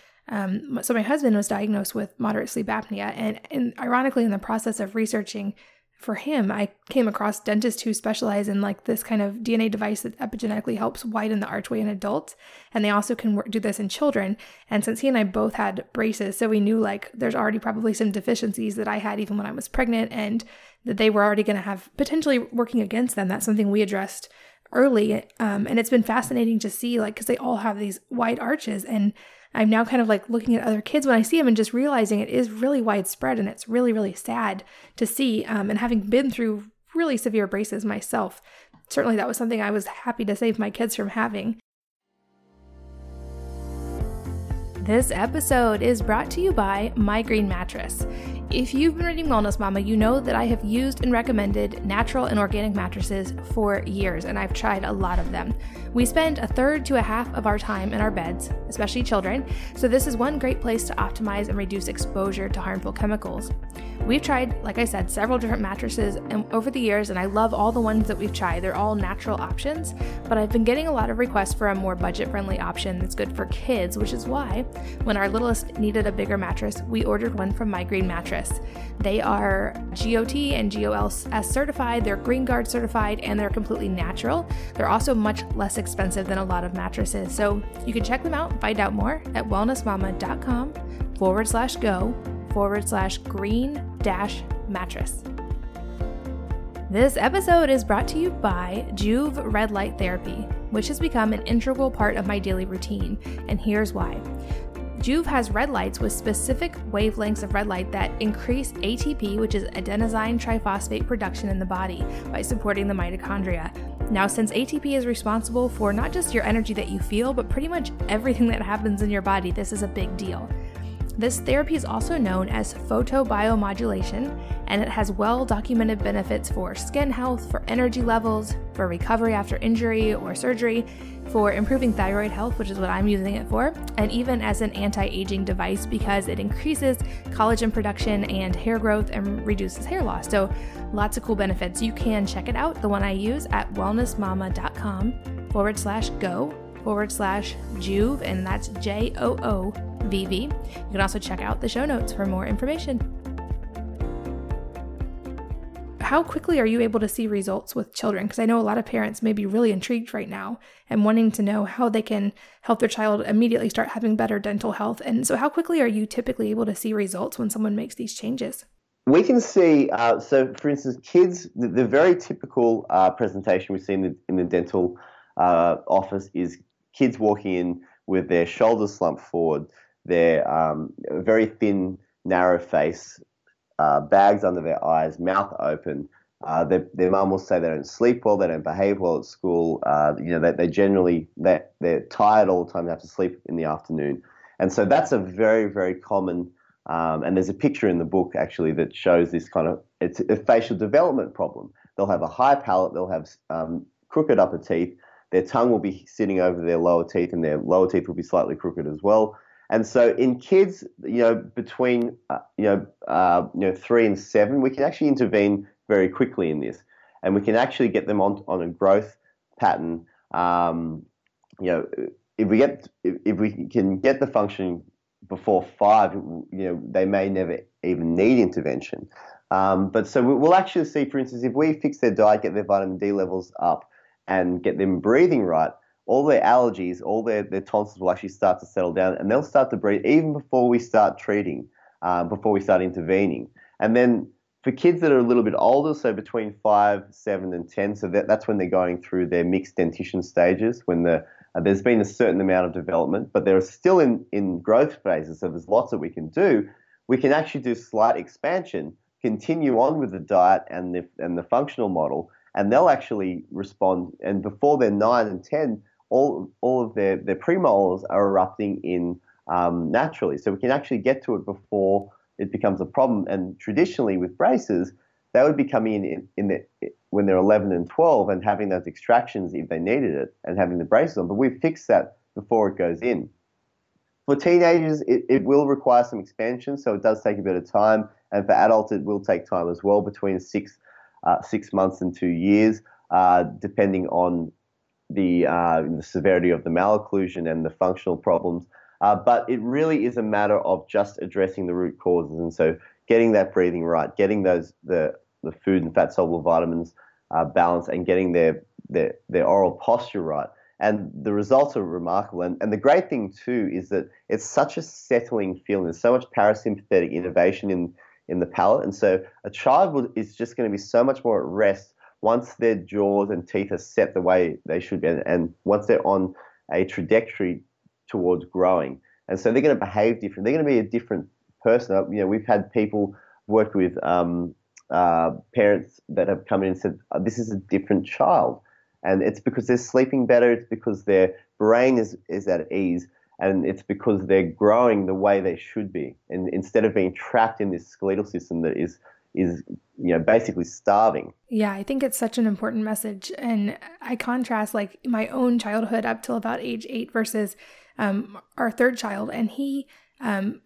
So my husband was diagnosed with moderate sleep apnea. And ironically, in the process of researching for him, I came across dentists who specialize in like this kind of DNA device that epigenetically helps widen the archway in adults. And they also can do this in children. And since he and I both had braces, so we knew like there's already probably some deficiencies that I had even when I was pregnant, and that they were already going to have potentially working against them. That's something we addressed early. And it's been fascinating to see, like, because they all have these wide arches, and I'm now kind of like looking at other kids when I see them and just realizing it is really widespread, and it's really, really sad to see. And having been through really severe braces myself, certainly that was something I was happy to save my kids from having. This episode is brought to you by My Green Mattress. If you've been reading Wellness Mama, you know that I have used and recommended natural and organic mattresses for years, and I've tried a lot of them. We spend a third to a half of our time in our beds, especially children, so this is one great place to optimize and reduce exposure to harmful chemicals. We've tried, like I said, several different mattresses over the years, and I love all the ones that we've tried. They're all natural options, but I've been getting a lot of requests for a more budget-friendly option that's good for kids, which is why when our littlest needed a bigger mattress, we ordered one from My Green Mattress. They are GOT and GOLS certified, they're Green Guard certified, and they're completely natural. They're also much less expensive than a lot of mattresses, so you can check them out and find out more at wellnessmama.com/go/green-mattress. This episode is brought to you by Juve Red Light Therapy. which has become an integral part of my daily routine, and here's why. Juve has red lights with specific wavelengths of red light that increase ATP, which is adenosine triphosphate production in the body, by supporting the mitochondria. Now, since ATP is responsible for not just your energy that you feel, but pretty much everything that happens in your body, this is a big deal. This therapy is also known as photobiomodulation, and it has well-documented benefits for skin health, for energy levels, for recovery after injury or surgery, for improving thyroid health, which is what I'm using it for, and even as an anti-aging device because it increases collagen production and hair growth and reduces hair loss. So lots of cool benefits. You can check it out, the one I use, at wellnessmama.com/go/Juve, and that's JOOVV. You can also check out the show notes for more information. How quickly are you able to see results with children? Because I know a lot of parents may be really intrigued right now and wanting to know how they can help their child immediately start having better dental health. And so how quickly are you typically able to see results when someone makes these changes? We can see, so for instance, kids, the very typical presentation we see in the dental office is kids walking in with their shoulders slumped forward, their very thin, narrow face, bags under their eyes, mouth open. Their mum will say they don't sleep well, they don't behave well at school. They're tired all the time. They have to sleep in the afternoon, and so that's a very, very common. And there's a picture in the book actually that shows this kind of, it's a facial development problem. They'll have a high palate. They'll have crooked upper teeth. Their tongue will be sitting over their lower teeth, and their lower teeth will be slightly crooked as well. And so, in kids, between 3 and 7, we can actually intervene very quickly in this, and we can actually get them on a growth pattern. If we can get the function before 5, they may never even need intervention. But we'll actually see, for instance, if we fix their diet, get their vitamin D levels up, and get them breathing right, all their allergies, all their tonsils will actually start to settle down, and they'll start to breathe even before we start treating, before we start intervening. And then for kids that are a little bit older, so between 5, 7, and 10, so that's when they're going through their mixed dentition stages, when there's been a certain amount of development, but they're still in growth phases, so there's lots that we can do. We can actually do slight expansion, continue on with the diet and the functional model, and they'll actually respond. And before they're 9 and 10, all of their premolars are erupting in naturally. So we can actually get to it before it becomes a problem. And traditionally with braces, they would be coming when they're 11 and 12 and having those extractions if they needed it and having the braces on. But we fix that before it goes in. For teenagers, it will require some expansion, so it does take a bit of time. And for adults, it will take time as well, between 6 months and 2 years, depending on the severity of the malocclusion and the functional problems. But it really is a matter of just addressing the root causes, and so getting that breathing right, getting the food and fat soluble vitamins balanced, and getting their oral posture right. And the results are remarkable. And the great thing too is that it's such a settling feeling. There's so much parasympathetic innervation in the palate, and so a child is just going to be so much more at rest once their jaws and teeth are set the way they should be, and once they're on a trajectory towards growing. And so they're going to behave different. They're going to be a different person. We've had people work with parents that have come in and said, this is a different child, and it's because they're sleeping better, it's because their brain is at ease, and it's because they're growing the way they should be, and instead of being trapped in this skeletal system that is basically starving. Yeah, I think it's such an important message. And I contrast like my own childhood up till about age 8 versus our third child. And he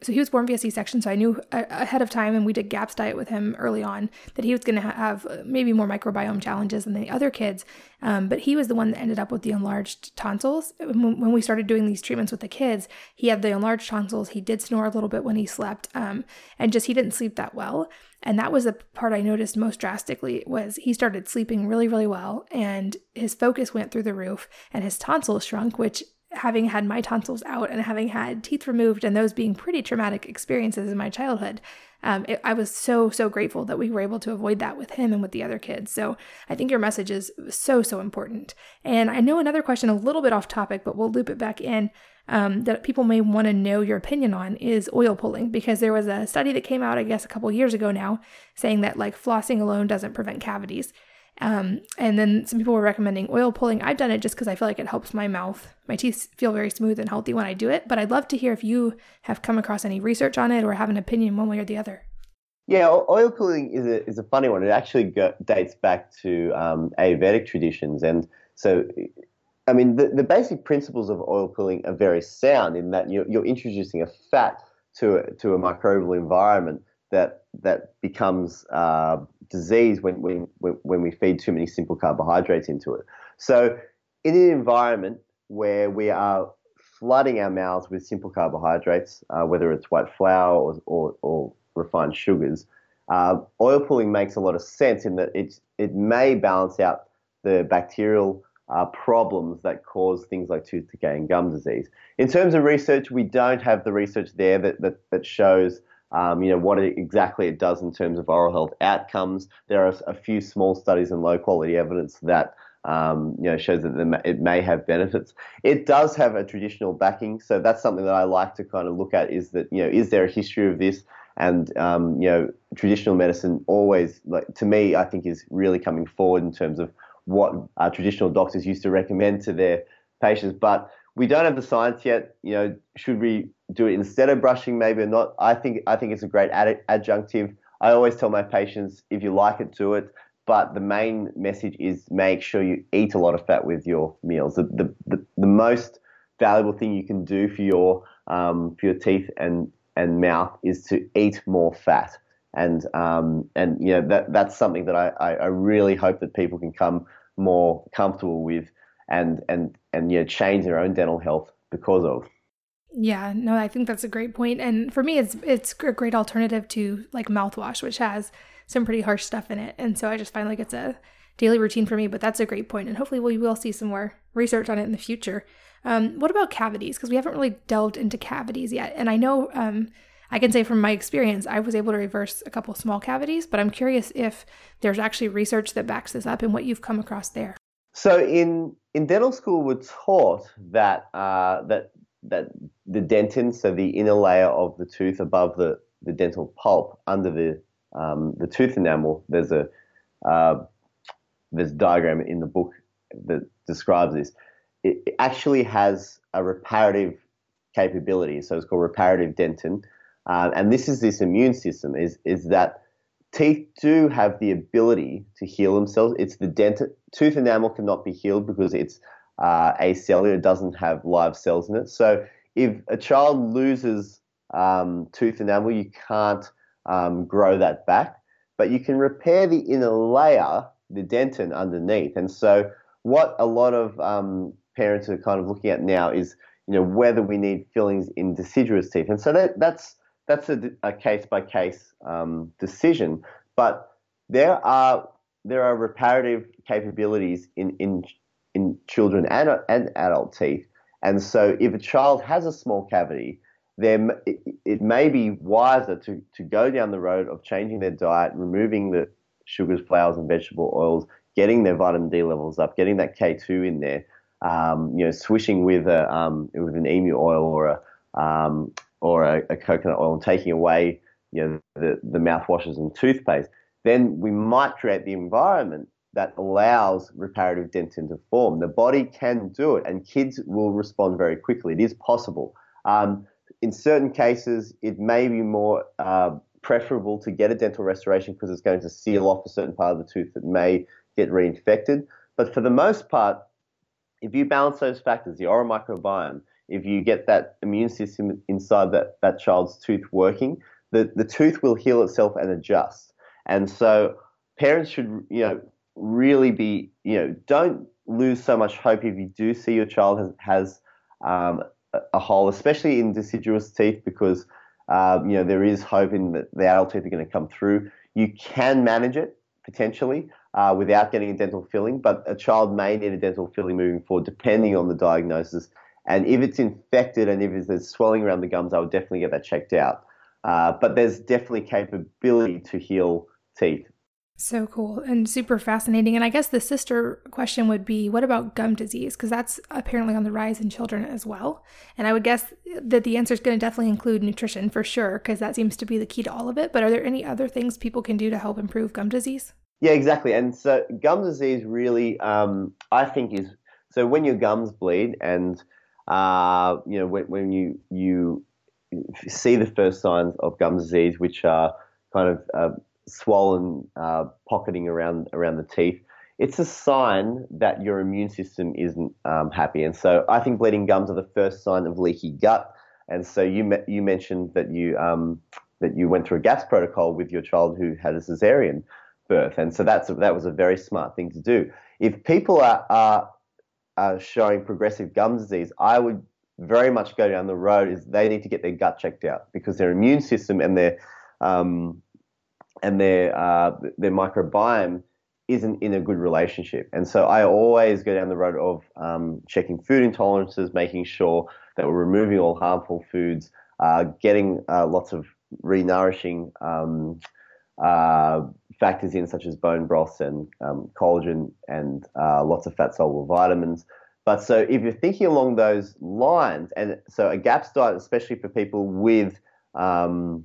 was born via C-section, so I knew ahead of time, and we did GAPS diet with him early on, that he was going to have maybe more microbiome challenges than the other kids, but he was the one that ended up with the enlarged tonsils. When we started doing these treatments with the kids, he had the enlarged tonsils, he did snore a little bit when he slept, and just he didn't sleep that well, and that was the part I noticed most drastically, was he started sleeping really, really well, and his focus went through the roof, and his tonsils shrunk, which, having had my tonsils out and having had teeth removed and those being pretty traumatic experiences in my childhood, I was so grateful that we were able to avoid that with him and with the other kids. So I think your message is so important. And I know another question a little bit off topic, but we'll loop it back in, that people may want to know your opinion on is oil pulling, because there was a study that came out, I guess, a couple years ago now, saying that like flossing alone doesn't prevent cavities. And then some people were recommending oil pulling. I've done it just because I feel like it helps my mouth. My teeth feel very smooth and healthy when I do it, but I'd love to hear if you have come across any research on it or have an opinion one way or the other. Yeah, oil pulling is a funny one. It actually dates back to Ayurvedic traditions. And so, I mean, the basic principles of oil pulling are very sound in that you're introducing a fat to a microbial environment that becomes disease when we feed too many simple carbohydrates into it. So in an environment where we are flooding our mouths with simple carbohydrates, whether it's white flour or refined sugars, oil pulling makes a lot of sense in that it may balance out the bacterial problems that cause things like tooth decay and gum disease. In terms of research, we don't have the research there that shows what exactly it does in terms of oral health outcomes. There are a few small studies and low-quality evidence that shows that it may have benefits. It does have a traditional backing, so that's something that I like to kind of look at. Is that is there a history of this? And traditional medicine always, like, to me, I think is really coming forward in terms of what traditional doctors used to recommend to their patients, but we don't have the science yet. Should we do it instead of brushing? Maybe not. I think it's a great adjunctive. I always tell my patients, if you like it, do it. But the main message is make sure you eat a lot of fat with your meals. The most valuable thing you can do for your teeth and mouth is to eat more fat. And that's something that I really hope that people can come more comfortable with and change their own dental health because of. Yeah, no, I think that's a great point. And for me, it's a great alternative to like mouthwash, which has some pretty harsh stuff in it. And so I just find like it's a daily routine for me, but that's a great point. And hopefully we will see some more research on it in the future. What about cavities? Because we haven't really delved into cavities yet. And I know, I can say from my experience, I was able to reverse a couple small cavities, but I'm curious if there's actually research that backs this up and what you've come across there. So in dental school, we're taught that the dentin, so the inner layer of the tooth above the dental pulp, under the tooth enamel, there's a diagram in the book that describes this. It actually has a reparative capability, so it's called reparative dentin. And this immune system is that teeth do have the ability to heal themselves. It's the tooth enamel cannot be healed because it's acellular, it doesn't have live cells in it. So if a child loses tooth enamel, you can't grow that back, but you can repair the inner layer, the dentin underneath. And so what a lot of parents are kind of looking at now is whether we need fillings in deciduous teeth. And so that's a case-by-case decision, but there are reparative capabilities in children and adult teeth. And so if a child has a small cavity, then it may be wiser to go down the road of changing their diet, removing the sugars, flours, and vegetable oils, getting their vitamin D levels up, getting that K2 in there, swishing with an emu oil or a coconut oil and taking away the mouthwashes and toothpaste, then we might create the environment that allows reparative dentin to form. The body can do it, and kids will respond very quickly. It is possible. In certain cases, it may be more preferable to get a dental restoration because it's going to seal off a certain part of the tooth that may get reinfected. But for the most part, if you balance those factors, the oral microbiome, if you get that immune system inside that child's tooth working, the tooth will heal itself and adjust. And so parents should, really be, don't lose so much hope if you do see your child has a hole, especially in deciduous teeth, because, there is hope in that the adult teeth are going to come through. You can manage it potentially without getting a dental filling, but a child may need a dental filling moving forward depending on the diagnosis. And if it's infected and if there's swelling around the gums, I would definitely get that checked out. But there's definitely capability to heal teeth. So cool and super fascinating. And I guess the sister question would be, what about gum disease? Because that's apparently on the rise in children as well. And I would guess that the answer is going to definitely include nutrition for sure, because that seems to be the key to all of it. But are there any other things people can do to help improve gum disease? Yeah, exactly. And so gum disease really, I think is, so when your gums bleed and, when you see the first signs of gum disease, which are kind of swollen pocketing around the teeth, it's a sign that your immune system isn't happy. And so I think bleeding gums are the first sign of leaky gut. And so you mentioned that you went through a GAPS protocol with your child who had a cesarean birth. And so that was a very smart thing to do. If people are showing progressive gum disease, I would very much go down the road is they need to get their gut checked out, because their immune system and their microbiome isn't in a good relationship. And so I always go down the road of checking food intolerances, making sure that we're removing all harmful foods, getting lots of re-nourishing factors in, such as bone broths and collagen and lots of fat soluble vitamins. But so if you're thinking along those lines, and so a GAPS diet, especially for people with severe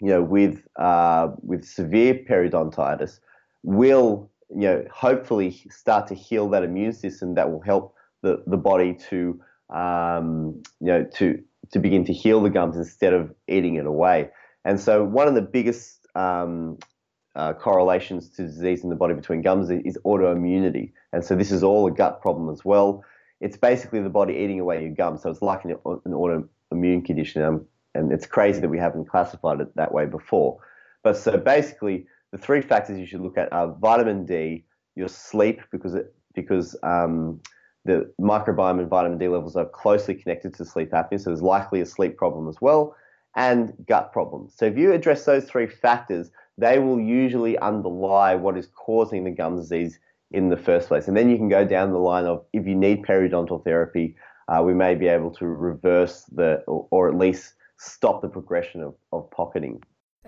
periodontitis, will, hopefully start to heal that immune system that will help the body to, to begin to heal the gums instead of eating it away. And so one of the biggest correlations to disease in the body between gums is autoimmunity. And so this is all a gut problem as well. It's basically the body eating away your gums. So it's like an autoimmune condition. And it's crazy that we haven't classified it that way before. But so basically, the three factors you should look at are vitamin D, your sleep, because the microbiome and vitamin D levels are closely connected to sleep apnea, so there's likely a sleep problem as well, and gut problems. So if you address those three factors, they will usually underlie what is causing the gum disease in the first place. And then you can go down the line of, if you need periodontal therapy, we may be able to reverse or at least stop the progression of pocketing.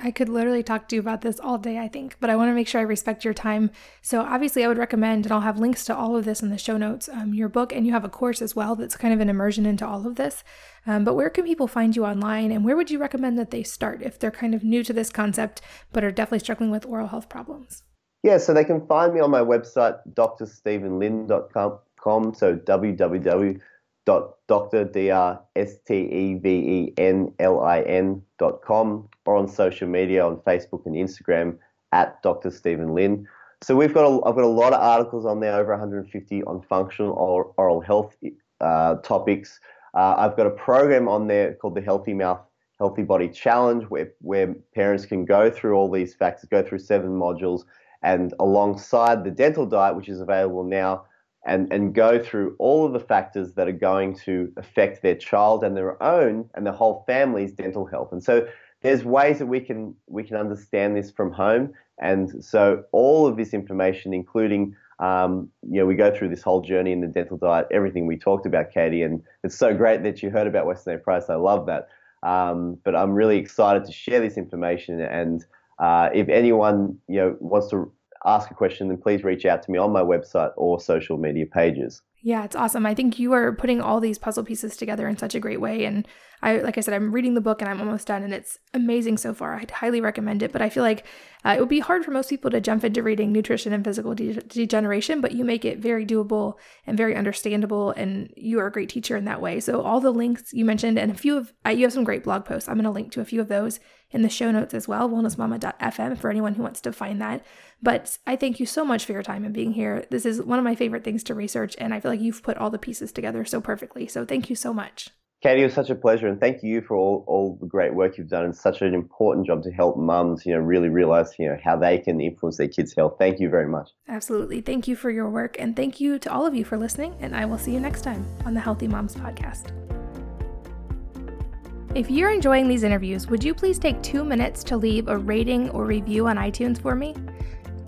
I could literally talk to you about this all day, I think, but I want to make sure I respect your time. So obviously I would recommend, and I'll have links to all of this in the show notes, your book, and you have a course as well that's kind of an immersion into all of this. But where can people find you online, and where would you recommend that they start if they're kind of new to this concept but are definitely struggling with oral health problems? Yeah, so they can find me on my website, drstevenlin.com, so www.drstevenlin.com, or on social media on Facebook and Instagram at Dr. Steven Lin. So I've got a lot of articles on there, over 150 on functional oral health topics. I've got a program on there called the Healthy Mouth, Healthy Body Challenge, where parents can go through all these factors, go through 7 modules, and alongside the dental diet, which is available now, and go through all of the factors that are going to affect their child and their own and the whole family's dental health. And so there's ways that we can understand this from home. And so all of this information, including, we go through this whole journey in the dental diet, everything we talked about, Katie, and it's so great that you heard about Weston A. Price. I love that. But I'm really excited to share this information. And if anyone, wants to ask a question, then please reach out to me on my website or social media pages. Yeah, it's awesome. I think you are putting all these puzzle pieces together in such a great way. And like I said, I'm reading the book and I'm almost done, and it's amazing so far. I'd highly recommend it, but I feel like it would be hard for most people to jump into reading Nutrition and Physical Degeneration, but you make it very doable and very understandable, and you are a great teacher in that way. So all the links you mentioned, and you have some great blog posts. I'm going to link to a few of those in the show notes as well, wellnessmama.fm, for anyone who wants to find that. But I thank you so much for your time and being here. This is one of my favorite things to research, and I feel like you've put all the pieces together so perfectly. So thank you so much. Katie, it was such a pleasure, and thank you for all the great work you've done. It's such an important job to help mums, really realize, how they can influence their kids' health. Thank you very much. Absolutely. Thank you for your work, and thank you to all of you for listening, and I will see you next time on the Healthy Moms Podcast. If you're enjoying these interviews, would you please take 2 minutes to leave a rating or review on iTunes for me?